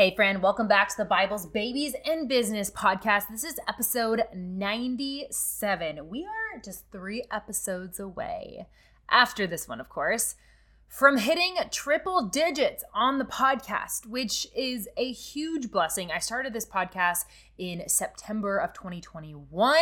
Hey friend, welcome back to the Bible's Babies and Business podcast. This is episode 97. We are just 3 episodes away, after this one of course, from hitting triple digits on the podcast, which is a huge blessing. I started this podcast in September of 2021.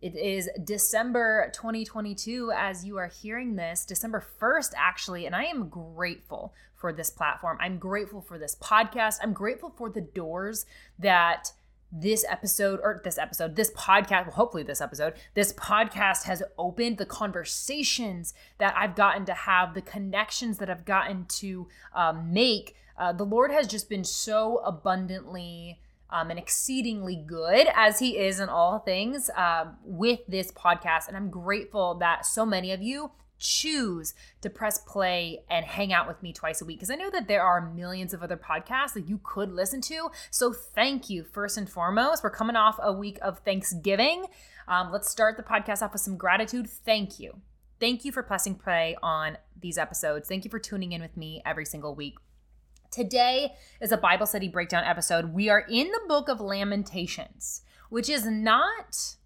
It is December 2022 as you are hearing this, December 1st actually, and I am grateful for this platform. I'm grateful for this podcast. I'm grateful for the doors that this podcast has opened, the conversations that I've gotten to have, the connections that I've gotten to make. The Lord has just been so abundantly and exceedingly good as he is in all things with this podcast. And I'm grateful that so many of you choose to press play and hang out with me twice a week, because I know that there are millions of other podcasts that you could listen to. So thank you first and foremost. We're coming off a week of Thanksgiving. Let's start the podcast off with some gratitude. Thank you. Thank you for pressing play on these episodes. Thank you for tuning in with me every single week. Today is a Bible study breakdown episode. We are in the book of Lamentations, which is not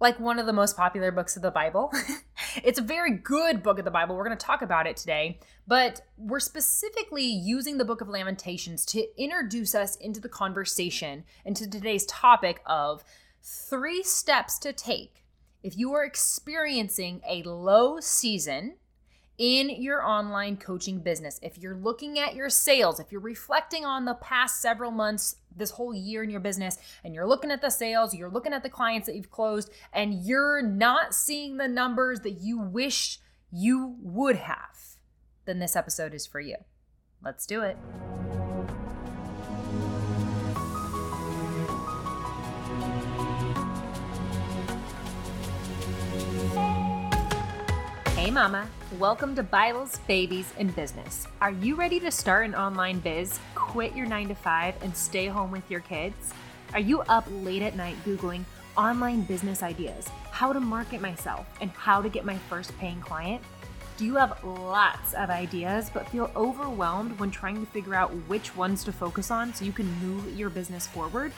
like one of the most popular books of the Bible. It's a very good book of the Bible. We're going to talk about it today, but we're specifically using the book of Lamentations to introduce us into the conversation, into today's topic of 3 steps to take if you are experiencing a low season in your online coaching business. If you're looking at your sales, if you're reflecting on the past several months, this whole year in your business, and you're looking at the sales, you're looking at the clients that you've closed, and you're not seeing the numbers that you wish you would have, then this episode is for you. Let's do it. Hey mama, welcome to Bible's Babies and Business. Are you ready to start an online biz, quit your 9-to-5 and stay home with your kids? Are you up late at night Googling online business ideas, how to market myself and how to get my first paying client? Do you have lots of ideas but feel overwhelmed when trying to figure out which ones to focus on so you can move your business forward?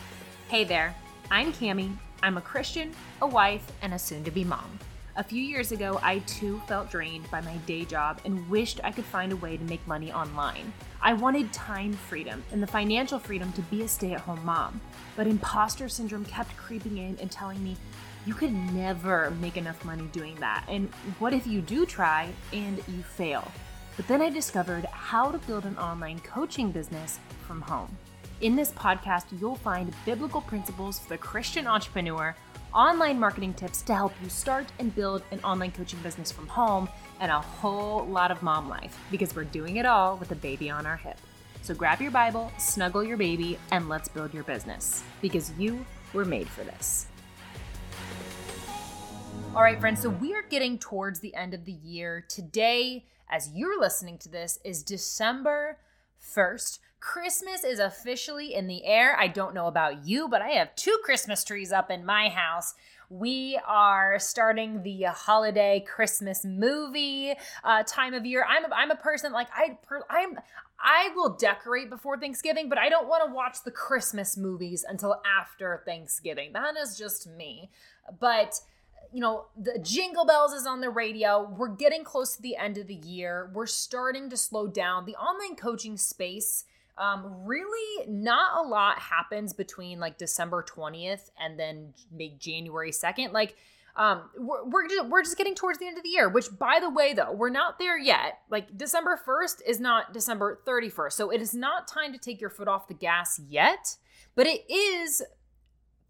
Hey there, I'm Camie. I'm a Christian, a wife, and a soon-to-be mom. A few years ago, I too felt drained by my day job and wished I could find a way to make money online. I wanted time freedom and the financial freedom to be a stay-at-home mom, but imposter syndrome kept creeping in and telling me, you could never make enough money doing that, and what if you do try and you fail? But then I discovered how to build an online coaching business from home. In this podcast, you'll find biblical principles for the Christian entrepreneur, online marketing tips to help you start and build an online coaching business from home, and a whole lot of mom life, because we're doing it all with a baby on our hip. So grab your Bible, snuggle your baby, and let's build your business, because you were made for this. All right, friends, so we are getting towards the end of the year. Today, as you're listening to this, is December 1st. Christmas is officially in the air. I don't know about you, but I have 2 Christmas trees up in my house. We are starting the holiday Christmas movie time of year. I'm a person like I will decorate before Thanksgiving, but I don't want to watch the Christmas movies until after Thanksgiving. That is just me. But you know, the Jingle Bells is on the radio. We're getting close to the end of the year. We're starting to slow down. The online coaching space, really not a lot happens between like December 20th and then maybe January 2nd. Like, we're just getting towards the end of the year, which by the way, though, we're not there yet. Like December 1st is not December 31st. So it is not time to take your foot off the gas yet, but it is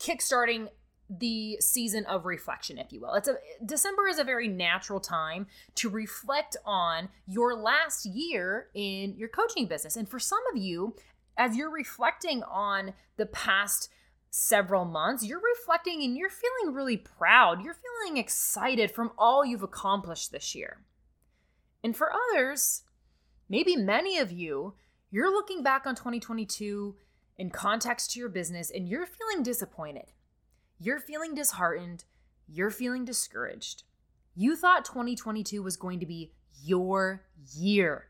kickstarting the season of reflection, if you will. December is a very natural time to reflect on your last year in your coaching business. And for some of you, as you're reflecting on the past several months, you're reflecting and you're feeling really proud. You're feeling excited from all you've accomplished this year. And for others, maybe many of you, you're looking back on 2022 in context to your business and you're feeling disappointed. You're feeling disheartened. You're feeling discouraged. You thought 2022 was going to be your year.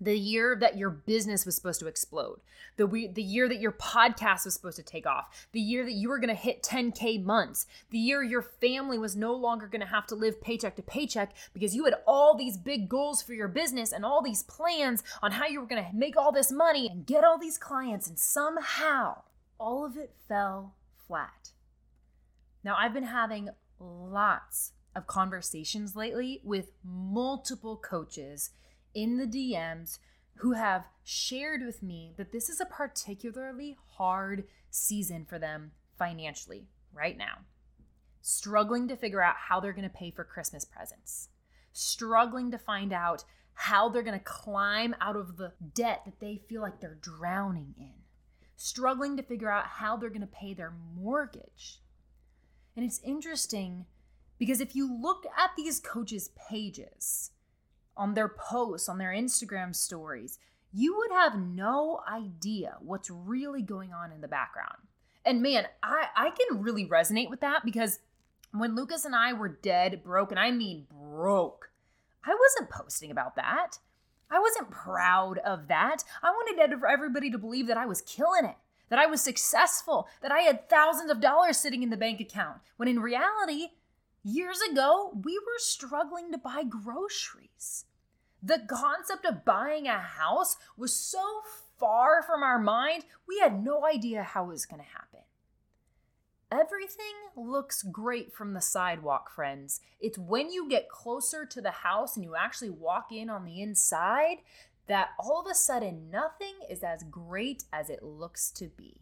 the year that your business was supposed to explode, the year that your podcast was supposed to take off, the year that you were going to hit 10K months, the year your family was no longer going to have to live paycheck to paycheck because you had all these big goals for your business and all these plans on how you were going to make all this money and get all these clients, and somehow all of it fell flat. Now, I've been having lots of conversations lately with multiple coaches in the DMs who have shared with me that this is a particularly hard season for them financially right now. Struggling to figure out how they're going to pay for Christmas presents, struggling to find out how they're going to climb out of the debt that they feel like they're drowning in, struggling to figure out how they're going to pay their mortgage. And it's interesting because if you look at these coaches' pages, on their posts, on their Instagram stories, you would have no idea what's really going on in the background. And man, I can really resonate with that because when Lucas and I were dead broke, and I mean broke, I wasn't posting about that. I wasn't proud of that. I wanted everybody to believe that I was killing it, that I was successful, that I had thousands of dollars sitting in the bank account, when in reality, years ago, we were struggling to buy groceries. The concept of buying a house was so far from our mind, we had no idea how it was going to happen. Everything looks great from the sidewalk, friends. It's when you get closer to the house and you actually walk in on the inside that all of a sudden nothing is as great as it looks to be.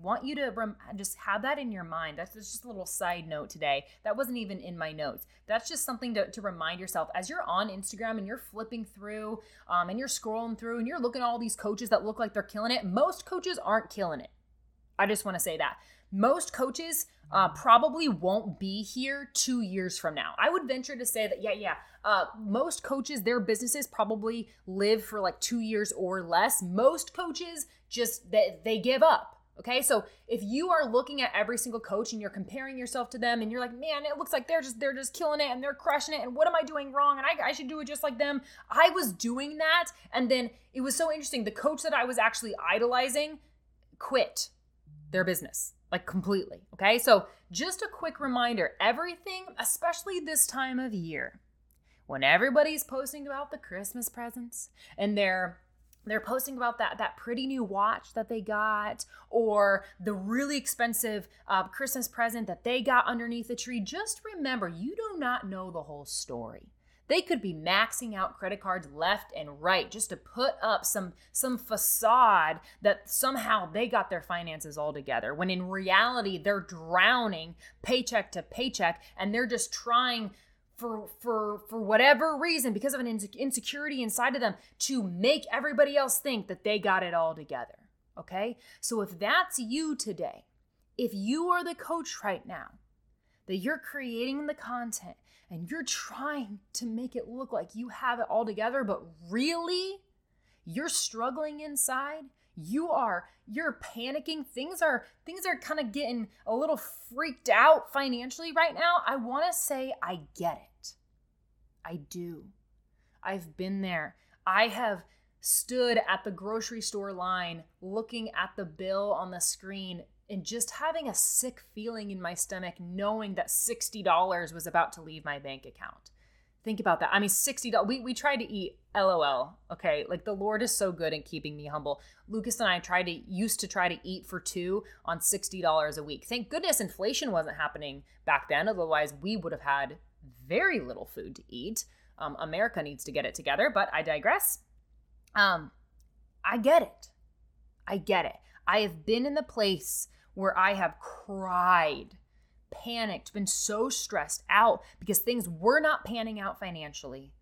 Want you to just have that in your mind. That's just a little side note today. That wasn't even in my notes. That's just something to remind yourself as you're on Instagram and you're flipping through and you're scrolling through and you're looking at all these coaches that look like they're killing it. Most coaches aren't killing it. I just want to say that. Most coaches probably won't be here 2 years from now. I would venture to say that, most coaches, their businesses probably live for like 2 years or less. Most coaches just, they give up. Okay, so if you are looking at every single coach and you're comparing yourself to them and you're like, man, it looks like they're just killing it and they're crushing it, and what am I doing wrong? And I should do it just like them. I was doing that, and then it was so interesting. The coach that I was actually idolizing quit their business, like completely. Okay, so just a quick reminder, everything, especially this time of year, when everybody's posting about the Christmas presents and they're posting about that pretty new watch that they got, or the really expensive Christmas present that they got underneath the tree. Just remember, you do not know the whole story. They could be maxing out credit cards left and right just to put up some facade that somehow they got their finances all together, when in reality, they're drowning paycheck to paycheck, and they're just trying for whatever reason, because of an insecurity inside of them, to make everybody else think that they got it all together, okay? So if that's you today, if you are the coach right now, that you're creating the content and you're trying to make it look like you have it all together, but really you're struggling inside, you're panicking, things are kind of getting a little freaked out financially right now, I want to say I get it. I do. I've been there. I have stood at the grocery store line looking at the bill on the screen and just having a sick feeling in my stomach, knowing that $60 was about to leave my bank account. Think about that. I mean, $60, we tried to eat, LOL, okay? Like, the Lord is so good in keeping me humble. Lucas and I used to try to eat for two on $60 a week. Thank goodness inflation wasn't happening back then. Otherwise, we would have had very little food to eat. America needs to get it together, but I digress. I get it. I have been in the place where I have cried, panicked, been so stressed out because things were not panning out financially.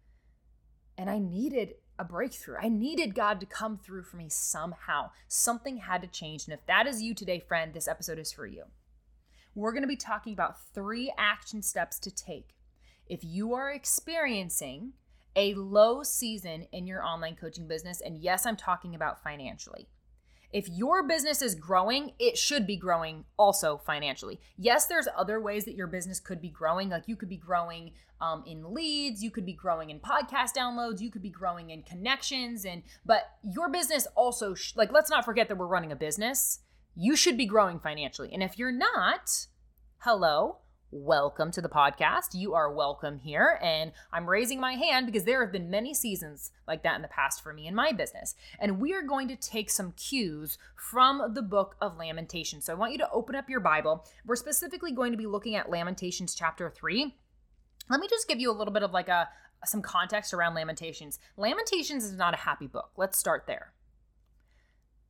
And I needed a breakthrough. I needed God to come through for me somehow. Something had to change. And if that is you today, friend, this episode is for you. We're going to be talking about 3 action steps to take if you are experiencing a low season in your online coaching business. And yes, I'm talking about financially. If your business is growing, it should be growing also financially. Yes, there's other ways that your business could be growing. Like you could be growing in leads, you could be growing in podcast downloads, you could be growing in connections. But your business also, let's not forget that we're running a business. You should be growing financially. And if you're not, hello, welcome to the podcast. You are welcome here. And I'm raising my hand because there have been many seasons like that in the past for me in my business. And we are going to take some cues from the book of Lamentations. So I want you to open up your Bible. We're specifically going to be looking at Lamentations chapter 3. Let me just give you a little bit of some context around Lamentations. Lamentations is not a happy book. Let's start there.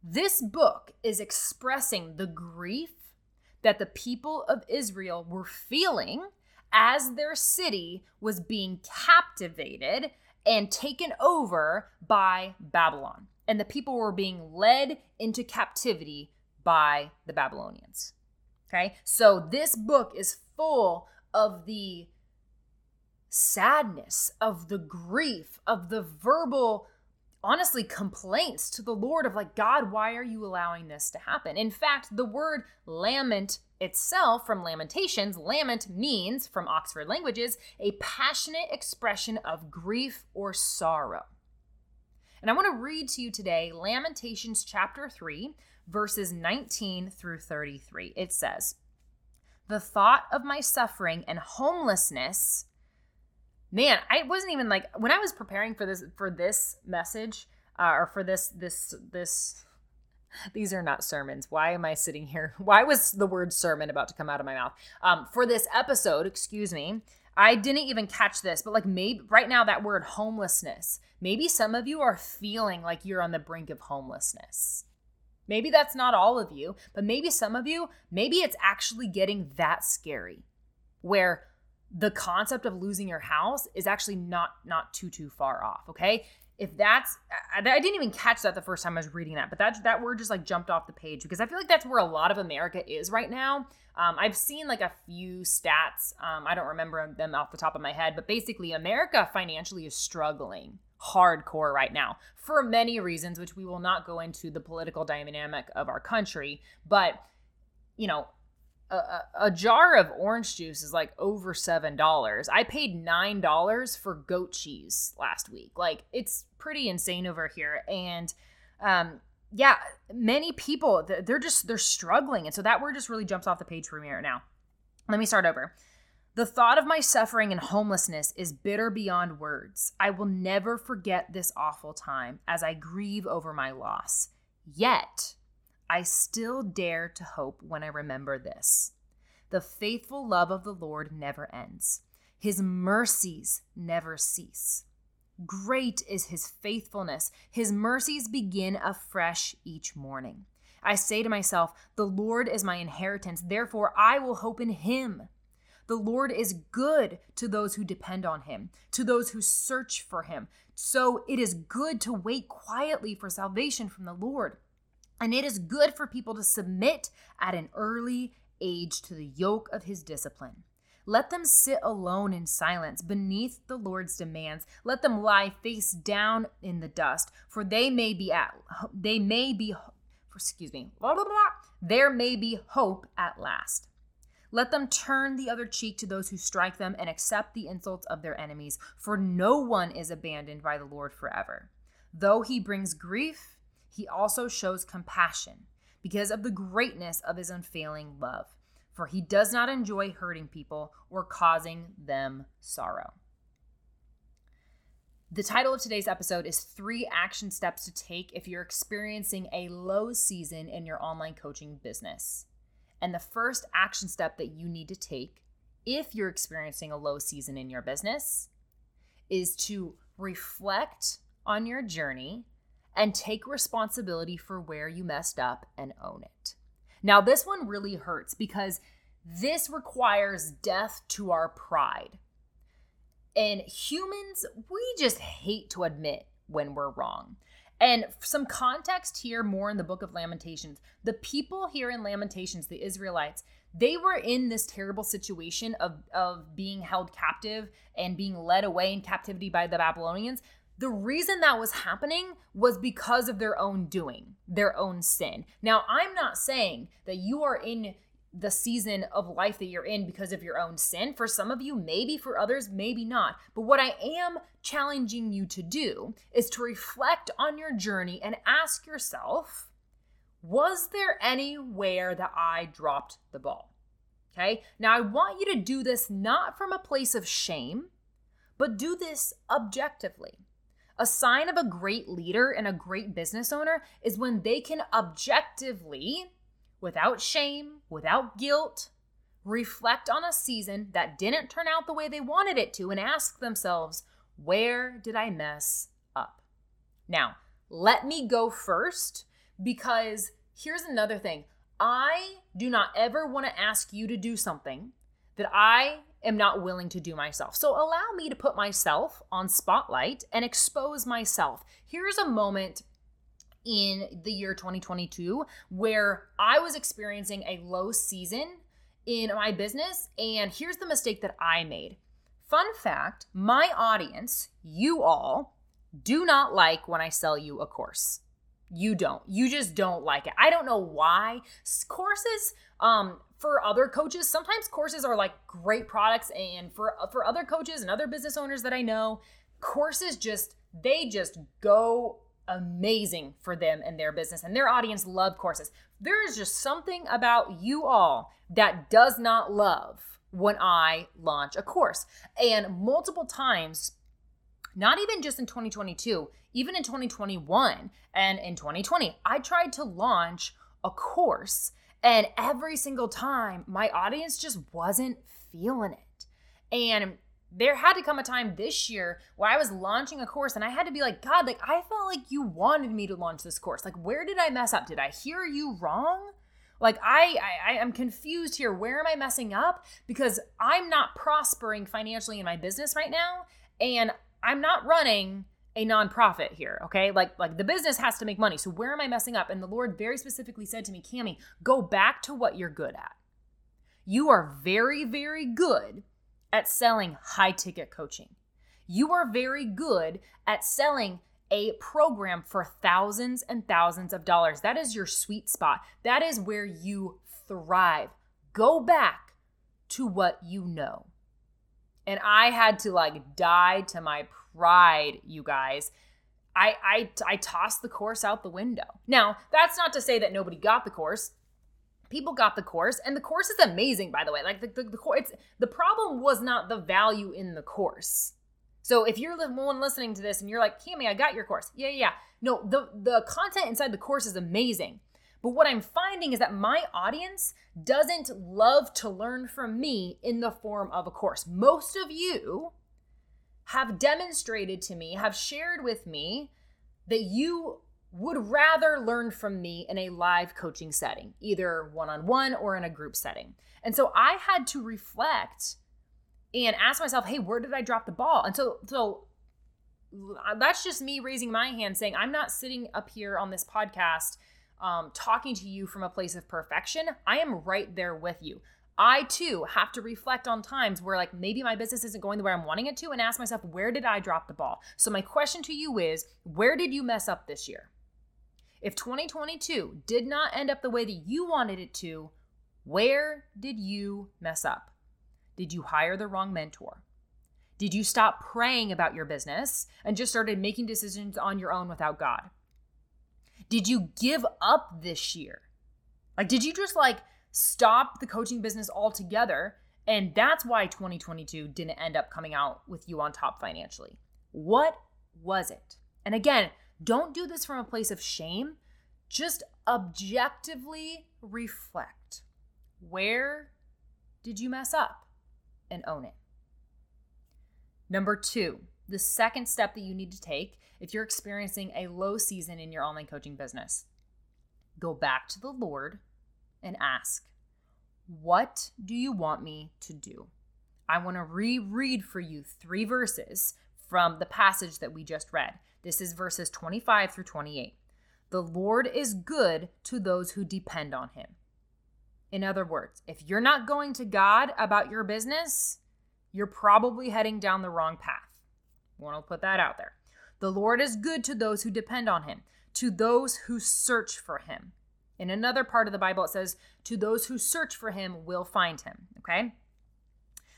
This book is expressing the grief that the people of Israel were feeling as their city was being captivated and taken over by Babylon. And the people were being led into captivity by the Babylonians. Okay? So this book is full of the sadness, of the grief, of the verbal, honestly, complaints to the Lord of God, why are you allowing this to happen? In fact, the word lament itself from Lamentations, lament means, from Oxford Languages, a passionate expression of grief or sorrow. And I want to read to you today Lamentations chapter 3, verses 19 through 33. It says, "The thought of my suffering and homelessness..." Man, I wasn't even when I was preparing for this message or for this, these are not sermons. Why am I sitting here? Why was the word sermon about to come out of my mouth? For this episode, excuse me, I didn't even catch this, but maybe right now that word homelessness, maybe some of you are feeling like you're on the brink of homelessness. Maybe that's not all of you, but maybe some of you, maybe it's actually getting that scary where the concept of losing your house is actually not too far off, okay? If that's, I didn't even catch that the first time I was reading that, but that word just jumped off the page because I feel like that's where a lot of America is right now. I've seen a few stats. I don't remember them off the top of my head, but basically America financially is struggling hardcore right now for many reasons, which we will not go into the political dynamic of our country, but a jar of orange juice is over $7. I paid $9 for goat cheese last week. It's pretty insane over here. And yeah, many people, they're struggling. And so that word just really jumps off the page for me right now. Let me start over. "The thought of my suffering and homelessness is bitter beyond words. I will never forget this awful time as I grieve over my loss. Yet I still dare to hope when I remember this. The faithful love of the Lord never ends. His mercies never cease. Great is his faithfulness. His mercies begin afresh each morning. I say to myself, the Lord is my inheritance. Therefore, I will hope in him. The Lord is good to those who depend on him, to those who search for him. So it is good to wait quietly for salvation from the Lord. And it is good for people to submit at an early age to the yoke of his discipline. Let them sit alone in silence beneath the Lord's demands. Let them lie face down in the dust, for there may be hope at last. Let them turn the other cheek to those who strike them and accept the insults of their enemies, for no one is abandoned by the Lord forever. Though he brings grief, he also shows compassion because of the greatness of his unfailing love, for he does not enjoy hurting people or causing them sorrow." The title of today's episode is 3 action steps to take if you're experiencing a low season in your online coaching business. And the first action step that you need to take if you're experiencing a low season in your business is to reflect on your journey and take responsibility for where you messed up and own it. Now, this one really hurts because this requires death to our pride. And humans, we just hate to admit when we're wrong. And some context here, more in the book of Lamentations. The people here in Lamentations, the Israelites, they were in this terrible situation of being held captive and being led away in captivity by the Babylonians. The reason that was happening was because of their own doing, their own sin. Now, I'm not saying that you are in the season of life that you're in because of your own sin. For some of you, maybe, for others, maybe not. But what I am challenging you to do is to reflect on your journey and ask yourself, was there anywhere that I dropped the ball? Okay. Now, I want you to do this not from a place of shame, but do this objectively. A sign of a great leader and a great business owner is when they can objectively, without shame, without guilt, reflect on a season that didn't turn out the way they wanted it to and ask themselves, where did I mess up? Now, let me go first, because here's another thing. I do not ever want to ask you to do something that I am not willing to do myself. So allow me to put myself on spotlight and expose myself. Here's a moment in the year 2022 where I was experiencing a low season in my business, and here's the mistake that I made. Fun fact, my audience, you all, do not like when I sell you a course. You don't. You just don't like it. I don't know why. Courses, for other coaches, sometimes courses are like great products, and for other coaches and other business owners that I know, courses just go amazing for them and their business, and their audience love courses. There is just something about you all that does not love when I launch a course. And multiple times, not even just in 2022, even in 2021 and in 2020, I tried to launch a course, and every single time, my audience just wasn't feeling it. And there had to come a time this year where I was launching a course, and I had to be like, God, like, I felt like you wanted me to launch this course. Like, where did I mess up? Did I hear you wrong? Like, I am confused here. Where am I messing up? Because I'm not prospering financially in my business right now, and I'm not running a nonprofit here, okay? Like the business has to make money. So where am I messing up? And the Lord very specifically said to me, Camie, go back to what you're good at. You are very, very good at selling high ticket coaching. You are very good at selling a program for thousands and thousands of dollars. That is your sweet spot. That is where you thrive. Go back to what you know. And I had to like die to my pride, you guys. I tossed the course out the window. Now, that's not to say that nobody got the course. People got the course, and the course is amazing, by the way. Like the problem was not the value in the course. So if you're the one listening to this and you're like, Camie, I got your course. Yeah. No, the content inside the course is amazing. But what I'm finding is that my audience doesn't love to learn from me in the form of a course. Most of you have demonstrated to me, have shared with me that you would rather learn from me in a live coaching setting, either one-on-one or in a group setting. And so I had to reflect and ask myself, hey, where did I drop the ball? And so that's just me raising my hand saying, I'm not sitting up here on this podcast talking to you from a place of perfection. I am right there with you. I too have to reflect on times where like maybe my business isn't going the way I'm wanting it to, and ask myself, where did I drop the ball? So my question to you is, where did you mess up this year? If 2022 did not end up the way that you wanted it to, where did you mess up? Did you hire the wrong mentor? Did you stop praying about your business and just started making decisions on your own without God? Did you give up this year? Like, did you just like stop the coaching business altogether? And that's why 2022 didn't end up coming out with you on top financially. What was it? And again, don't do this from a place of shame. Just objectively reflect. Where did you mess up? And own it. Number two, the second step that you need to take if you're experiencing a low season in your online coaching business, go back to the Lord and ask, what do you want me to do? I want to reread for you three verses from the passage that we just read. This is verses 25 through 28. The Lord is good to those who depend on him. In other words, if you're not going to God about your business, you're probably heading down the wrong path. I want to put that out there. The Lord is good to those who depend on him, to those who search for him. In another part of the Bible, it says, to those who search for him will find him, okay?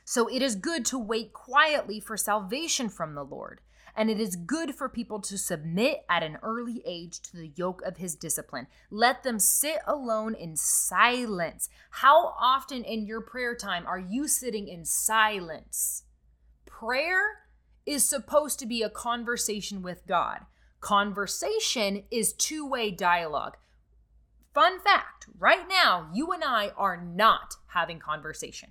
So it is good to wait quietly for salvation from the Lord, and it is good for people to submit at an early age to the yoke of his discipline. Let them sit alone in silence. How often in your prayer time are you sitting in silence? Prayer is supposed to be a conversation with God. Conversation is two-way dialogue. Fun fact, right now, you and I are not having conversation.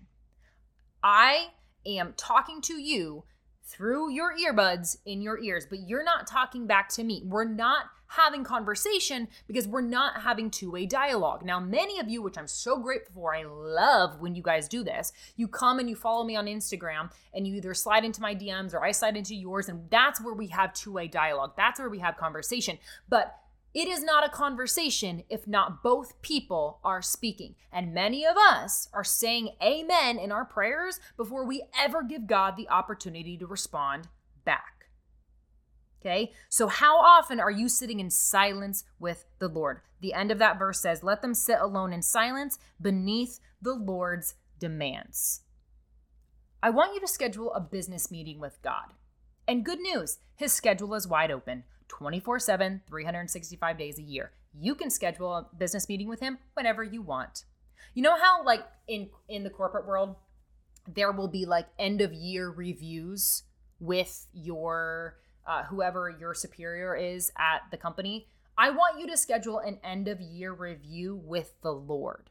I am talking to you through your earbuds in your ears, but you're not talking back to me. We're not having conversation because we're not having two-way dialogue. Now, many of you, which I'm so grateful for, I love when you guys do this, you come and you follow me on Instagram and you either slide into my DMs or I slide into yours, and that's where we have two-way dialogue. That's where we have conversation. But it is not a conversation if not both people are speaking. And many of us are saying amen in our prayers before we ever give God the opportunity to respond back. Okay? So how often are you sitting in silence with the Lord? The end of that verse says, let them sit alone in silence beneath the Lord's demands. I want you to schedule a business meeting with God. And good news, his schedule is wide open. 24/7, 365 days a year. You can schedule a business meeting with him whenever you want. You know how like in the corporate world, there will be like end of year reviews with your, whoever your superior is at the company. I want you to schedule an end of year review with the Lord.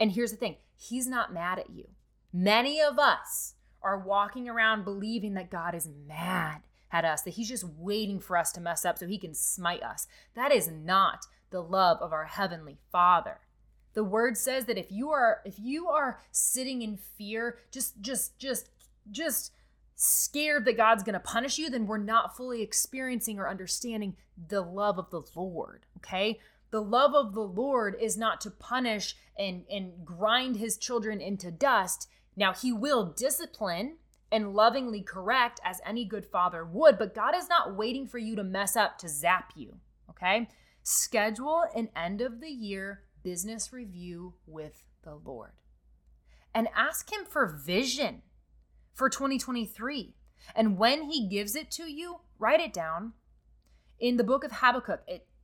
And here's the thing. He's not mad at you. Many of us are walking around believing that God is mad at us, that he's just waiting for us to mess up so he can smite us. That is not the love of our Heavenly Father. The word says that if you are sitting in fear, just scared that God's going to punish you, then we're not fully experiencing or understanding the love of the Lord, okay? The love of the Lord is not to punish and grind his children into dust. Now, he will discipline and lovingly correct as any good father would, but God is not waiting for you to mess up to zap you, okay? Schedule an end of the year business review with the Lord and ask him for vision for 2023. And when he gives it to you, write it down. In the book of Habakkuk,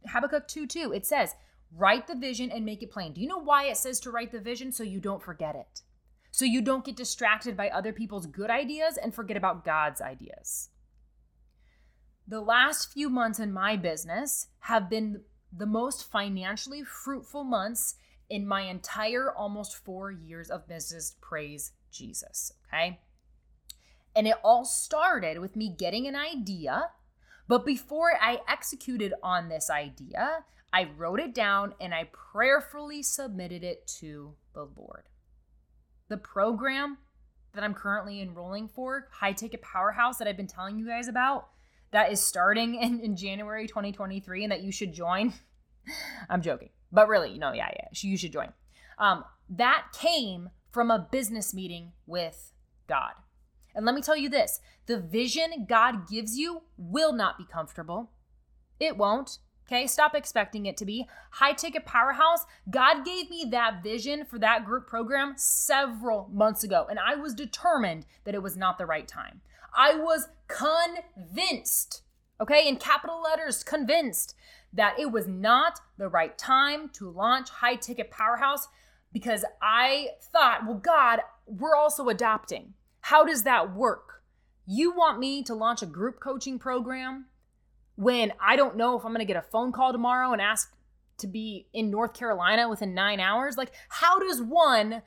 Habakkuk 2:2, it says, write the vision and make it plain. Do you know why it says to write the vision? So you don't forget it. So you don't get distracted by other people's good ideas and forget about God's ideas. The last few months in my business have been the most financially fruitful months in my entire almost 4 years of business. Praise Jesus, okay? And it all started with me getting an idea, but before I executed on this idea, I wrote it down and I prayerfully submitted it to the Lord. The program that I'm currently enrolling for, High Ticket Powerhouse, that I've been telling you guys about, that is starting in January 2023 and that you should join. I'm joking, but really, no, yeah, you should join. That came from a business meeting with God. And let me tell you this, the vision God gives you will not be comfortable. It won't. Okay, stop expecting it to be. High Ticket Powerhouse, God gave me that vision for that group program several months ago, and I was determined that it was not the right time. I was convinced, okay, in capital letters, convinced that it was not the right time to launch High Ticket Powerhouse because I thought, well, God, we're also adopting. How does that work? You want me to launch a group coaching program when I don't know if I'm going to get a phone call tomorrow and ask to be in North Carolina within 9 hours? Like, how does one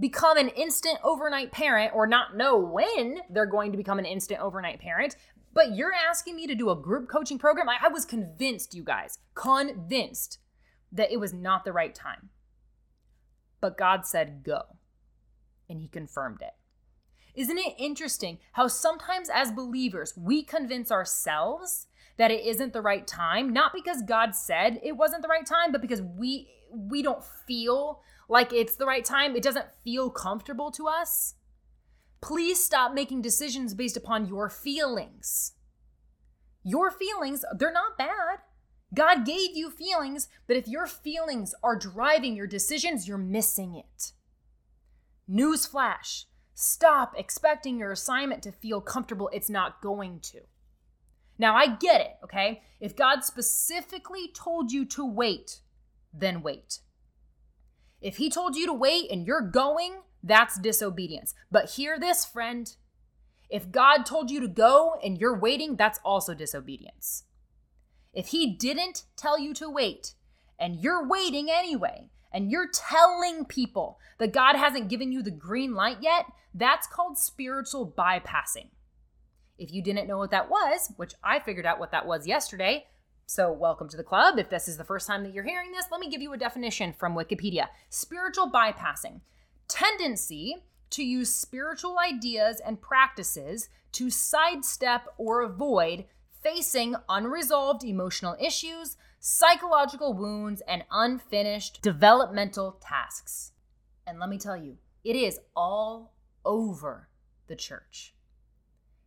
become an instant overnight parent or not know when they're going to become an instant overnight parent? But you're asking me to do a group coaching program? I was convinced, you guys, convinced that it was not the right time. But God said, go. And he confirmed it. Isn't it interesting how sometimes as believers, we convince ourselves that it isn't the right time, not because God said it wasn't the right time, but because we don't feel like it's the right time. It doesn't feel comfortable to us. Please stop making decisions based upon your feelings. Your feelings, they're not bad. God gave you feelings, but if your feelings are driving your decisions, you're missing it. Newsflash. Stop expecting your assignment to feel comfortable. It's not going to. Now, I get it, okay? If God specifically told you to wait, then wait. If he told you to wait and you're going, that's disobedience. But hear this, friend. If God told you to go and you're waiting, that's also disobedience. If he didn't tell you to wait and you're waiting anyway, and you're telling people that God hasn't given you the green light yet, that's called spiritual bypassing. If you didn't know what that was, which I figured out what that was yesterday, so welcome to the club. If this is the first time that you're hearing this, let me give you a definition from Wikipedia. Spiritual bypassing, tendency to use spiritual ideas and practices to sidestep or avoid facing unresolved emotional issues, psychological wounds, and unfinished developmental tasks. And let me tell you, it is all over the church.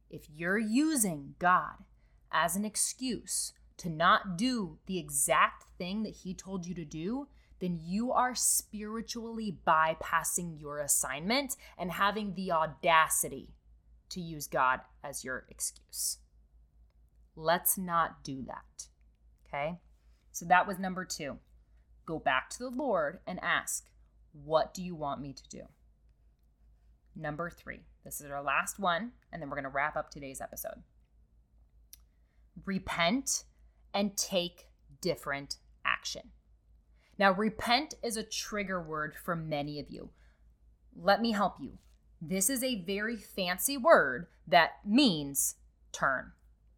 If you're using God as an excuse to not do the exact thing that he told you to do, then you are spiritually bypassing your assignment and having the audacity to use God as your excuse. Let's not do that, okay? So that was number 2. Go back to the Lord and ask, what do you want me to do? Number 3. This is our last one, and then we're going to wrap up today's episode. Repent and take different action. Now, repent is a trigger word for many of you. Let me help you. This is a very fancy word that means turn.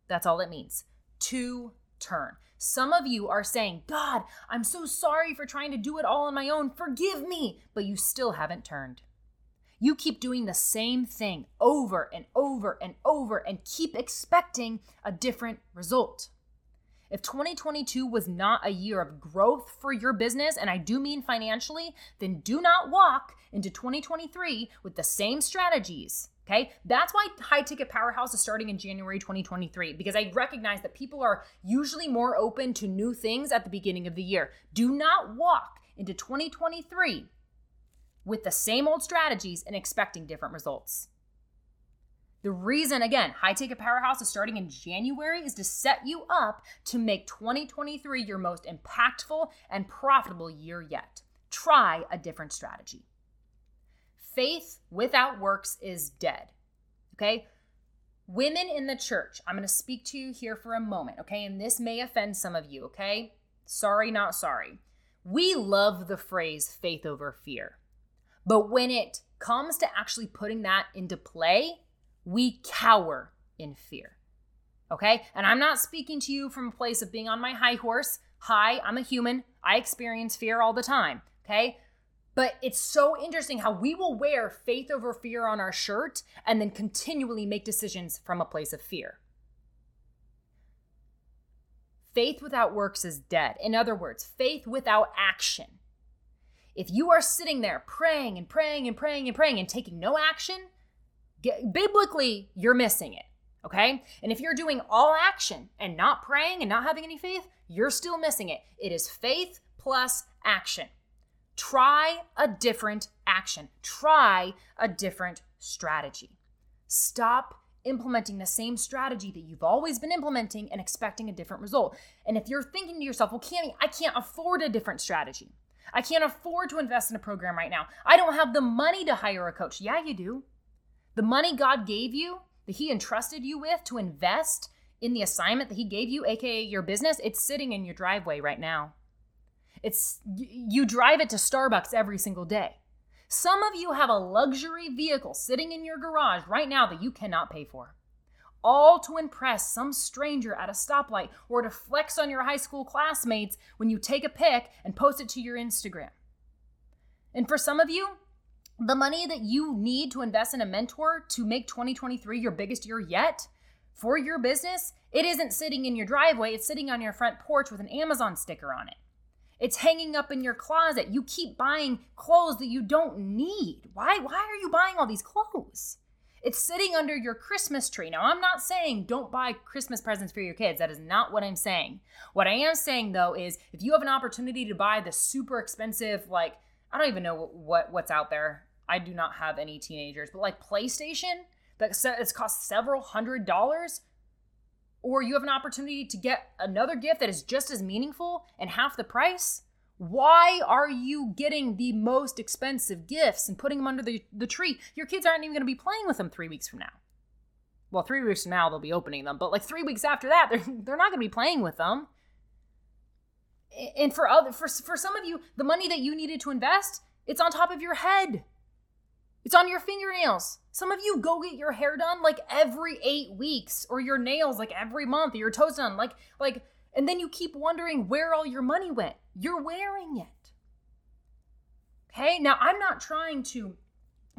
That's all it means. To turn. Some of you are saying, God, I'm so sorry for trying to do it all on my own. Forgive me. But you still haven't turned. You keep doing the same thing over and over and over and keep expecting a different result. If 2022 was not a year of growth for your business, and I do mean financially, then do not walk into 2023 with the same strategies. Okay, that's why High Ticket Powerhouse is starting in January 2023, because I recognize that people are usually more open to new things at the beginning of the year. Do not walk into 2023 with the same old strategies and expecting different results. The reason, again, High Ticket Powerhouse is starting in January is to set you up to make 2023 your most impactful and profitable year yet. Try a different strategy. Faith without works is dead, okay? Women in the church, I'm going to speak to you here for a moment, okay? And this may offend some of you, okay? Sorry, not sorry. We love the phrase faith over fear. But when it comes to actually putting that into play, we cower in fear, okay? And I'm not speaking to you from a place of being on my high horse. Hi, I'm a human. I experience fear all the time, okay? But it's so interesting how we will wear faith over fear on our shirt and then continually make decisions from a place of fear. Faith without works is dead. In other words, faith without action. If you are sitting there praying and praying and praying and praying and taking no action, biblically, you're missing it, okay? And if you're doing all action and not praying and not having any faith, you're still missing it. It is faith plus action. Try a different action. Try a different strategy. Stop implementing the same strategy that you've always been implementing and expecting a different result. And if you're thinking to yourself, well, Camie, I can't afford a different strategy. I can't afford to invest in a program right now. I don't have the money to hire a coach. Yeah, you do. The money God gave you, that he entrusted you with to invest in the assignment that he gave you, aka your business, it's sitting in your driveway right now. It's you drive it to Starbucks every single day. Some of you have a luxury vehicle sitting in your garage right now that you cannot pay for, all to impress some stranger at a stoplight or to flex on your high school classmates when you take a pic and post it to your Instagram. And for some of you, the money that you need to invest in a mentor to make 2023 your biggest year yet for your business, it isn't sitting in your driveway. It's sitting on your front porch with an Amazon sticker on it. It's hanging up in your closet. You keep buying clothes that you don't need. Why are you buying all these clothes? It's sitting under your Christmas tree. Now, I'm not saying don't buy Christmas presents for your kids. That is not what I'm saying. What I am saying, though, is if you have an opportunity to buy the super expensive, like, I don't even know what's out there. I do not have any teenagers, but like PlayStation, it's cost several $100s, or you have an opportunity to get another gift that is just as meaningful and half the price. Why are you getting the most expensive gifts and putting them under the tree? Your kids aren't even going to be playing with them 3 weeks from now. Well, 3 weeks from now, they'll be opening them. But like 3 weeks after that, they're not going to be playing with them. And for some of you, the money that you needed to invest, it's on top of your head. It's on your fingernails. Some of you go get your hair done like every 8 weeks, or your nails like every month, or your toes done like. And then you keep wondering where all your money went. You're wearing it. Okay? Now, I'm not trying to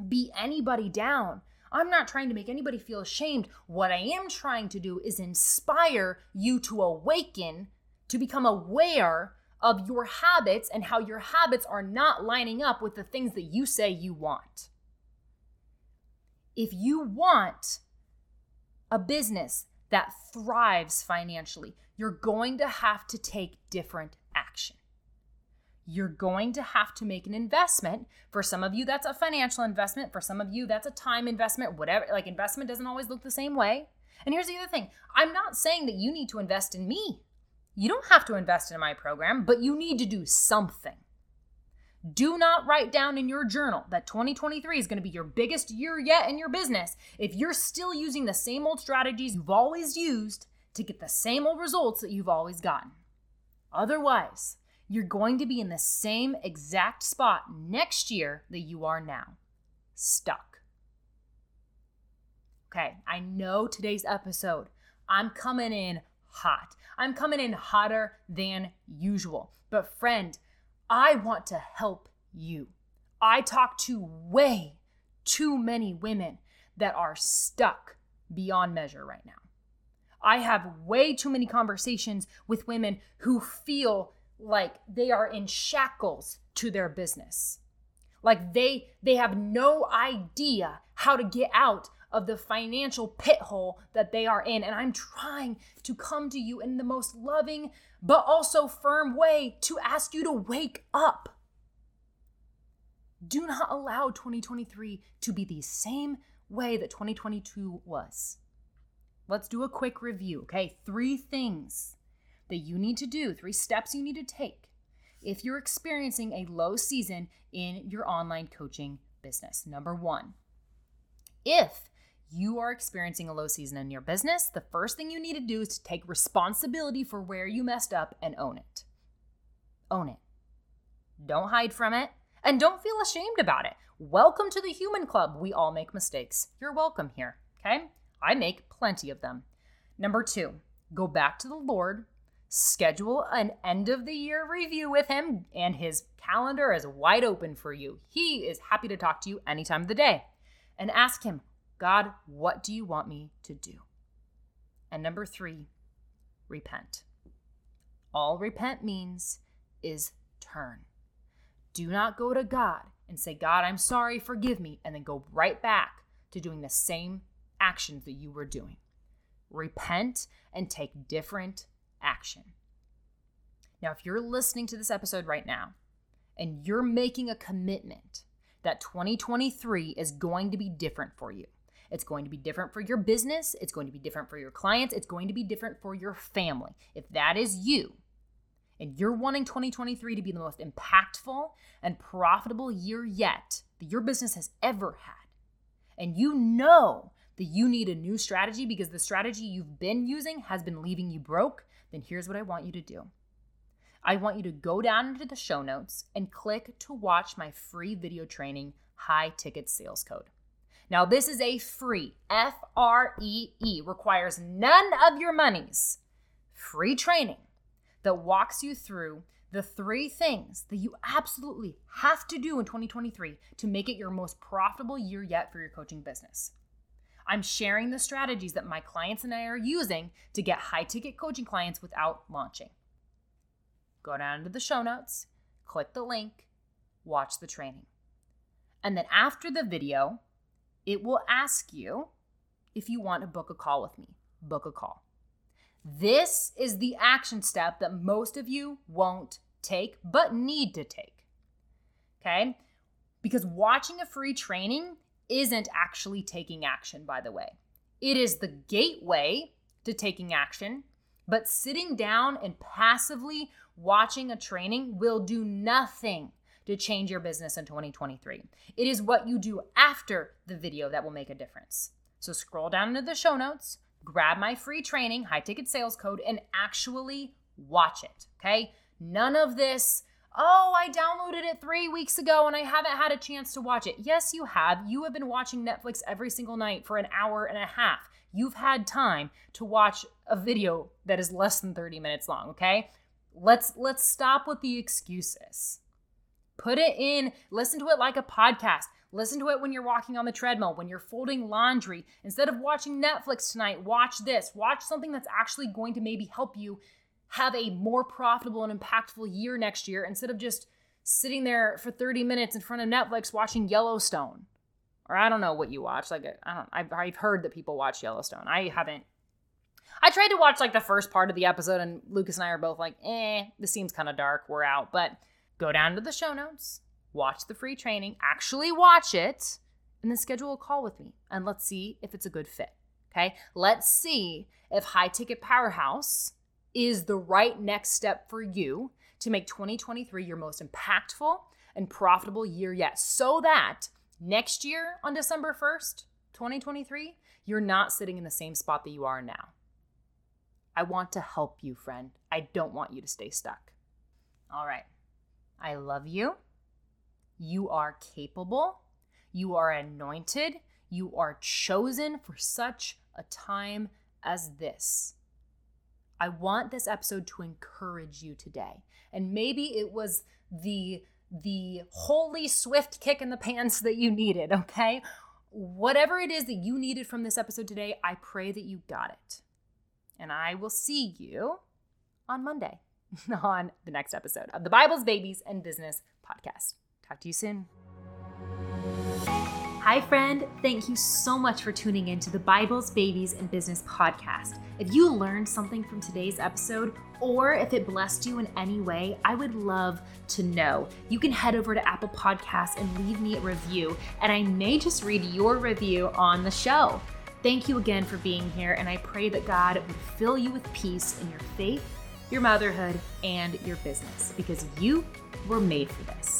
beat anybody down. I'm not trying to make anybody feel ashamed. What I am trying to do is inspire you to awaken, to become aware of your habits and how your habits are not lining up with the things that you say you want. If you want a business that thrives financially, you're going to have to take different action. You're going to have to make an investment. For some of you, that's a financial investment. For some of you, that's a time investment, whatever. Like, investment doesn't always look the same way. And here's the other thing. I'm not saying that you need to invest in me. You don't have to invest in my program, but you need to do something. Do not write down in your journal that 2023 is going to be your biggest year yet in your business if you're still using the same old strategies you've always used to get the same old results that you've always gotten. Otherwise, you're going to be in the same exact spot next year that you are now. Stuck. Okay, I know today's episode, I'm coming in hot. I'm coming in hotter than usual. But friend, I want to help you. I talk to way too many women that are stuck beyond measure right now. I have way too many conversations with women who feel like they are in shackles to their business. Like they have no idea how to get out of the financial pit hole that they are in. And I'm trying to come to you in the most loving but also firm way to ask you to wake up. Do not allow 2023 to be the same way that 2022 was. Let's do a quick review, okay? 3 things that you need to do, 3 steps you need to take if you're experiencing a low season in your online coaching business. Number 1, if you are experiencing a low season in your business, the first thing you need to do is to take responsibility for where you messed up and own it. Own it. Don't hide from it, and don't feel ashamed about it. Welcome to the human club. We all make mistakes. You're welcome here, okay? I make plenty of them. Number 2, go back to the Lord. Schedule an end of the year review with him, and his calendar is wide open for you. He is happy to talk to you any time of the day. And ask him, God, what do you want me to do? And number 3, repent. All repent means is turn. Do not go to God and say, God, I'm sorry, forgive me, and then go right back to doing the same actions that you were doing. Repent and take different action. Now, if you're listening to this episode right now and you're making a commitment that 2023 is going to be different for you. It's going to be different for your business. It's going to be different for your clients. It's going to be different for your family. If that is you, and you're wanting 2023 to be the most impactful and profitable year yet that your business has ever had, and you know that you need a new strategy because the strategy you've been using has been leaving you broke, then here's what I want you to do. I want you to go down into the show notes and click to watch my free video training, High Ticket Sales Code. Now, this is a free, F-R-E-E, requires none of your monies, free training that walks you through the 3 things that you absolutely have to do in 2023 to make it your most profitable year yet for your coaching business. I'm sharing the strategies that my clients and I are using to get high-ticket coaching clients without launching. Go down into the show notes, click the link, watch the training. And then after the video, It will ask you if you want to book a call with me. Book a call. This is the action step that most of you won't take, but need to take. Okay? Because watching a free training isn't actually taking action, by the way. It is the gateway to taking action, but sitting down and passively watching a training will do nothing to change your business in 2023. It is what you do after the video that will make a difference. So scroll down into the show notes, grab my free training, High Ticket Sales Code, and actually watch it, okay? None of this, oh, I downloaded it 3 weeks ago and I haven't had a chance to watch it. Yes, you have. You have been watching Netflix every single night for an hour and a half. You've had time to watch a video that is less than 30 minutes long, okay? Let's stop with the excuses. Put it in, listen to it like a podcast. Listen to it when you're walking on the treadmill, when you're folding laundry. Instead of watching Netflix tonight, watch this. Watch something that's actually going to maybe help you have a more profitable and impactful year next year instead of just sitting there for 30 minutes in front of Netflix watching Yellowstone. Or I don't know what you watch. Like, I've heard that people watch Yellowstone. I haven't. I tried to watch like the first part of the episode and Lucas and I are both like, this seems kind of dark. We're out. But go down to the show notes. Watch the free training, actually watch it, and then schedule a call with me. And let's see if it's a good fit, okay? Let's see if High Ticket Powerhouse is the right next step for you to make 2023 your most impactful and profitable year yet, so that next year on December 1st, 2023, you're not sitting in the same spot that you are now. I want to help you, friend. I don't want you to stay stuck. All right. I love you. You are capable, you are anointed, you are chosen for such a time as this. I want this episode to encourage you today. And maybe it was the holy swift kick in the pants that you needed, okay? Whatever it is that you needed from this episode today, I pray that you got it. And I will see you on Monday on the next episode of the Bibles, Babies, and Business podcast. Talk to you soon. Hi, friend. Thank you so much for tuning in to the Bibles, Babies, and Business podcast. If you learned something from today's episode, or if it blessed you in any way, I would love to know. You can head over to Apple Podcasts and leave me a review, and I may just read your review on the show. Thank you again for being here, and I pray that God would fill you with peace in your faith, your motherhood, and your business, because you were made for this.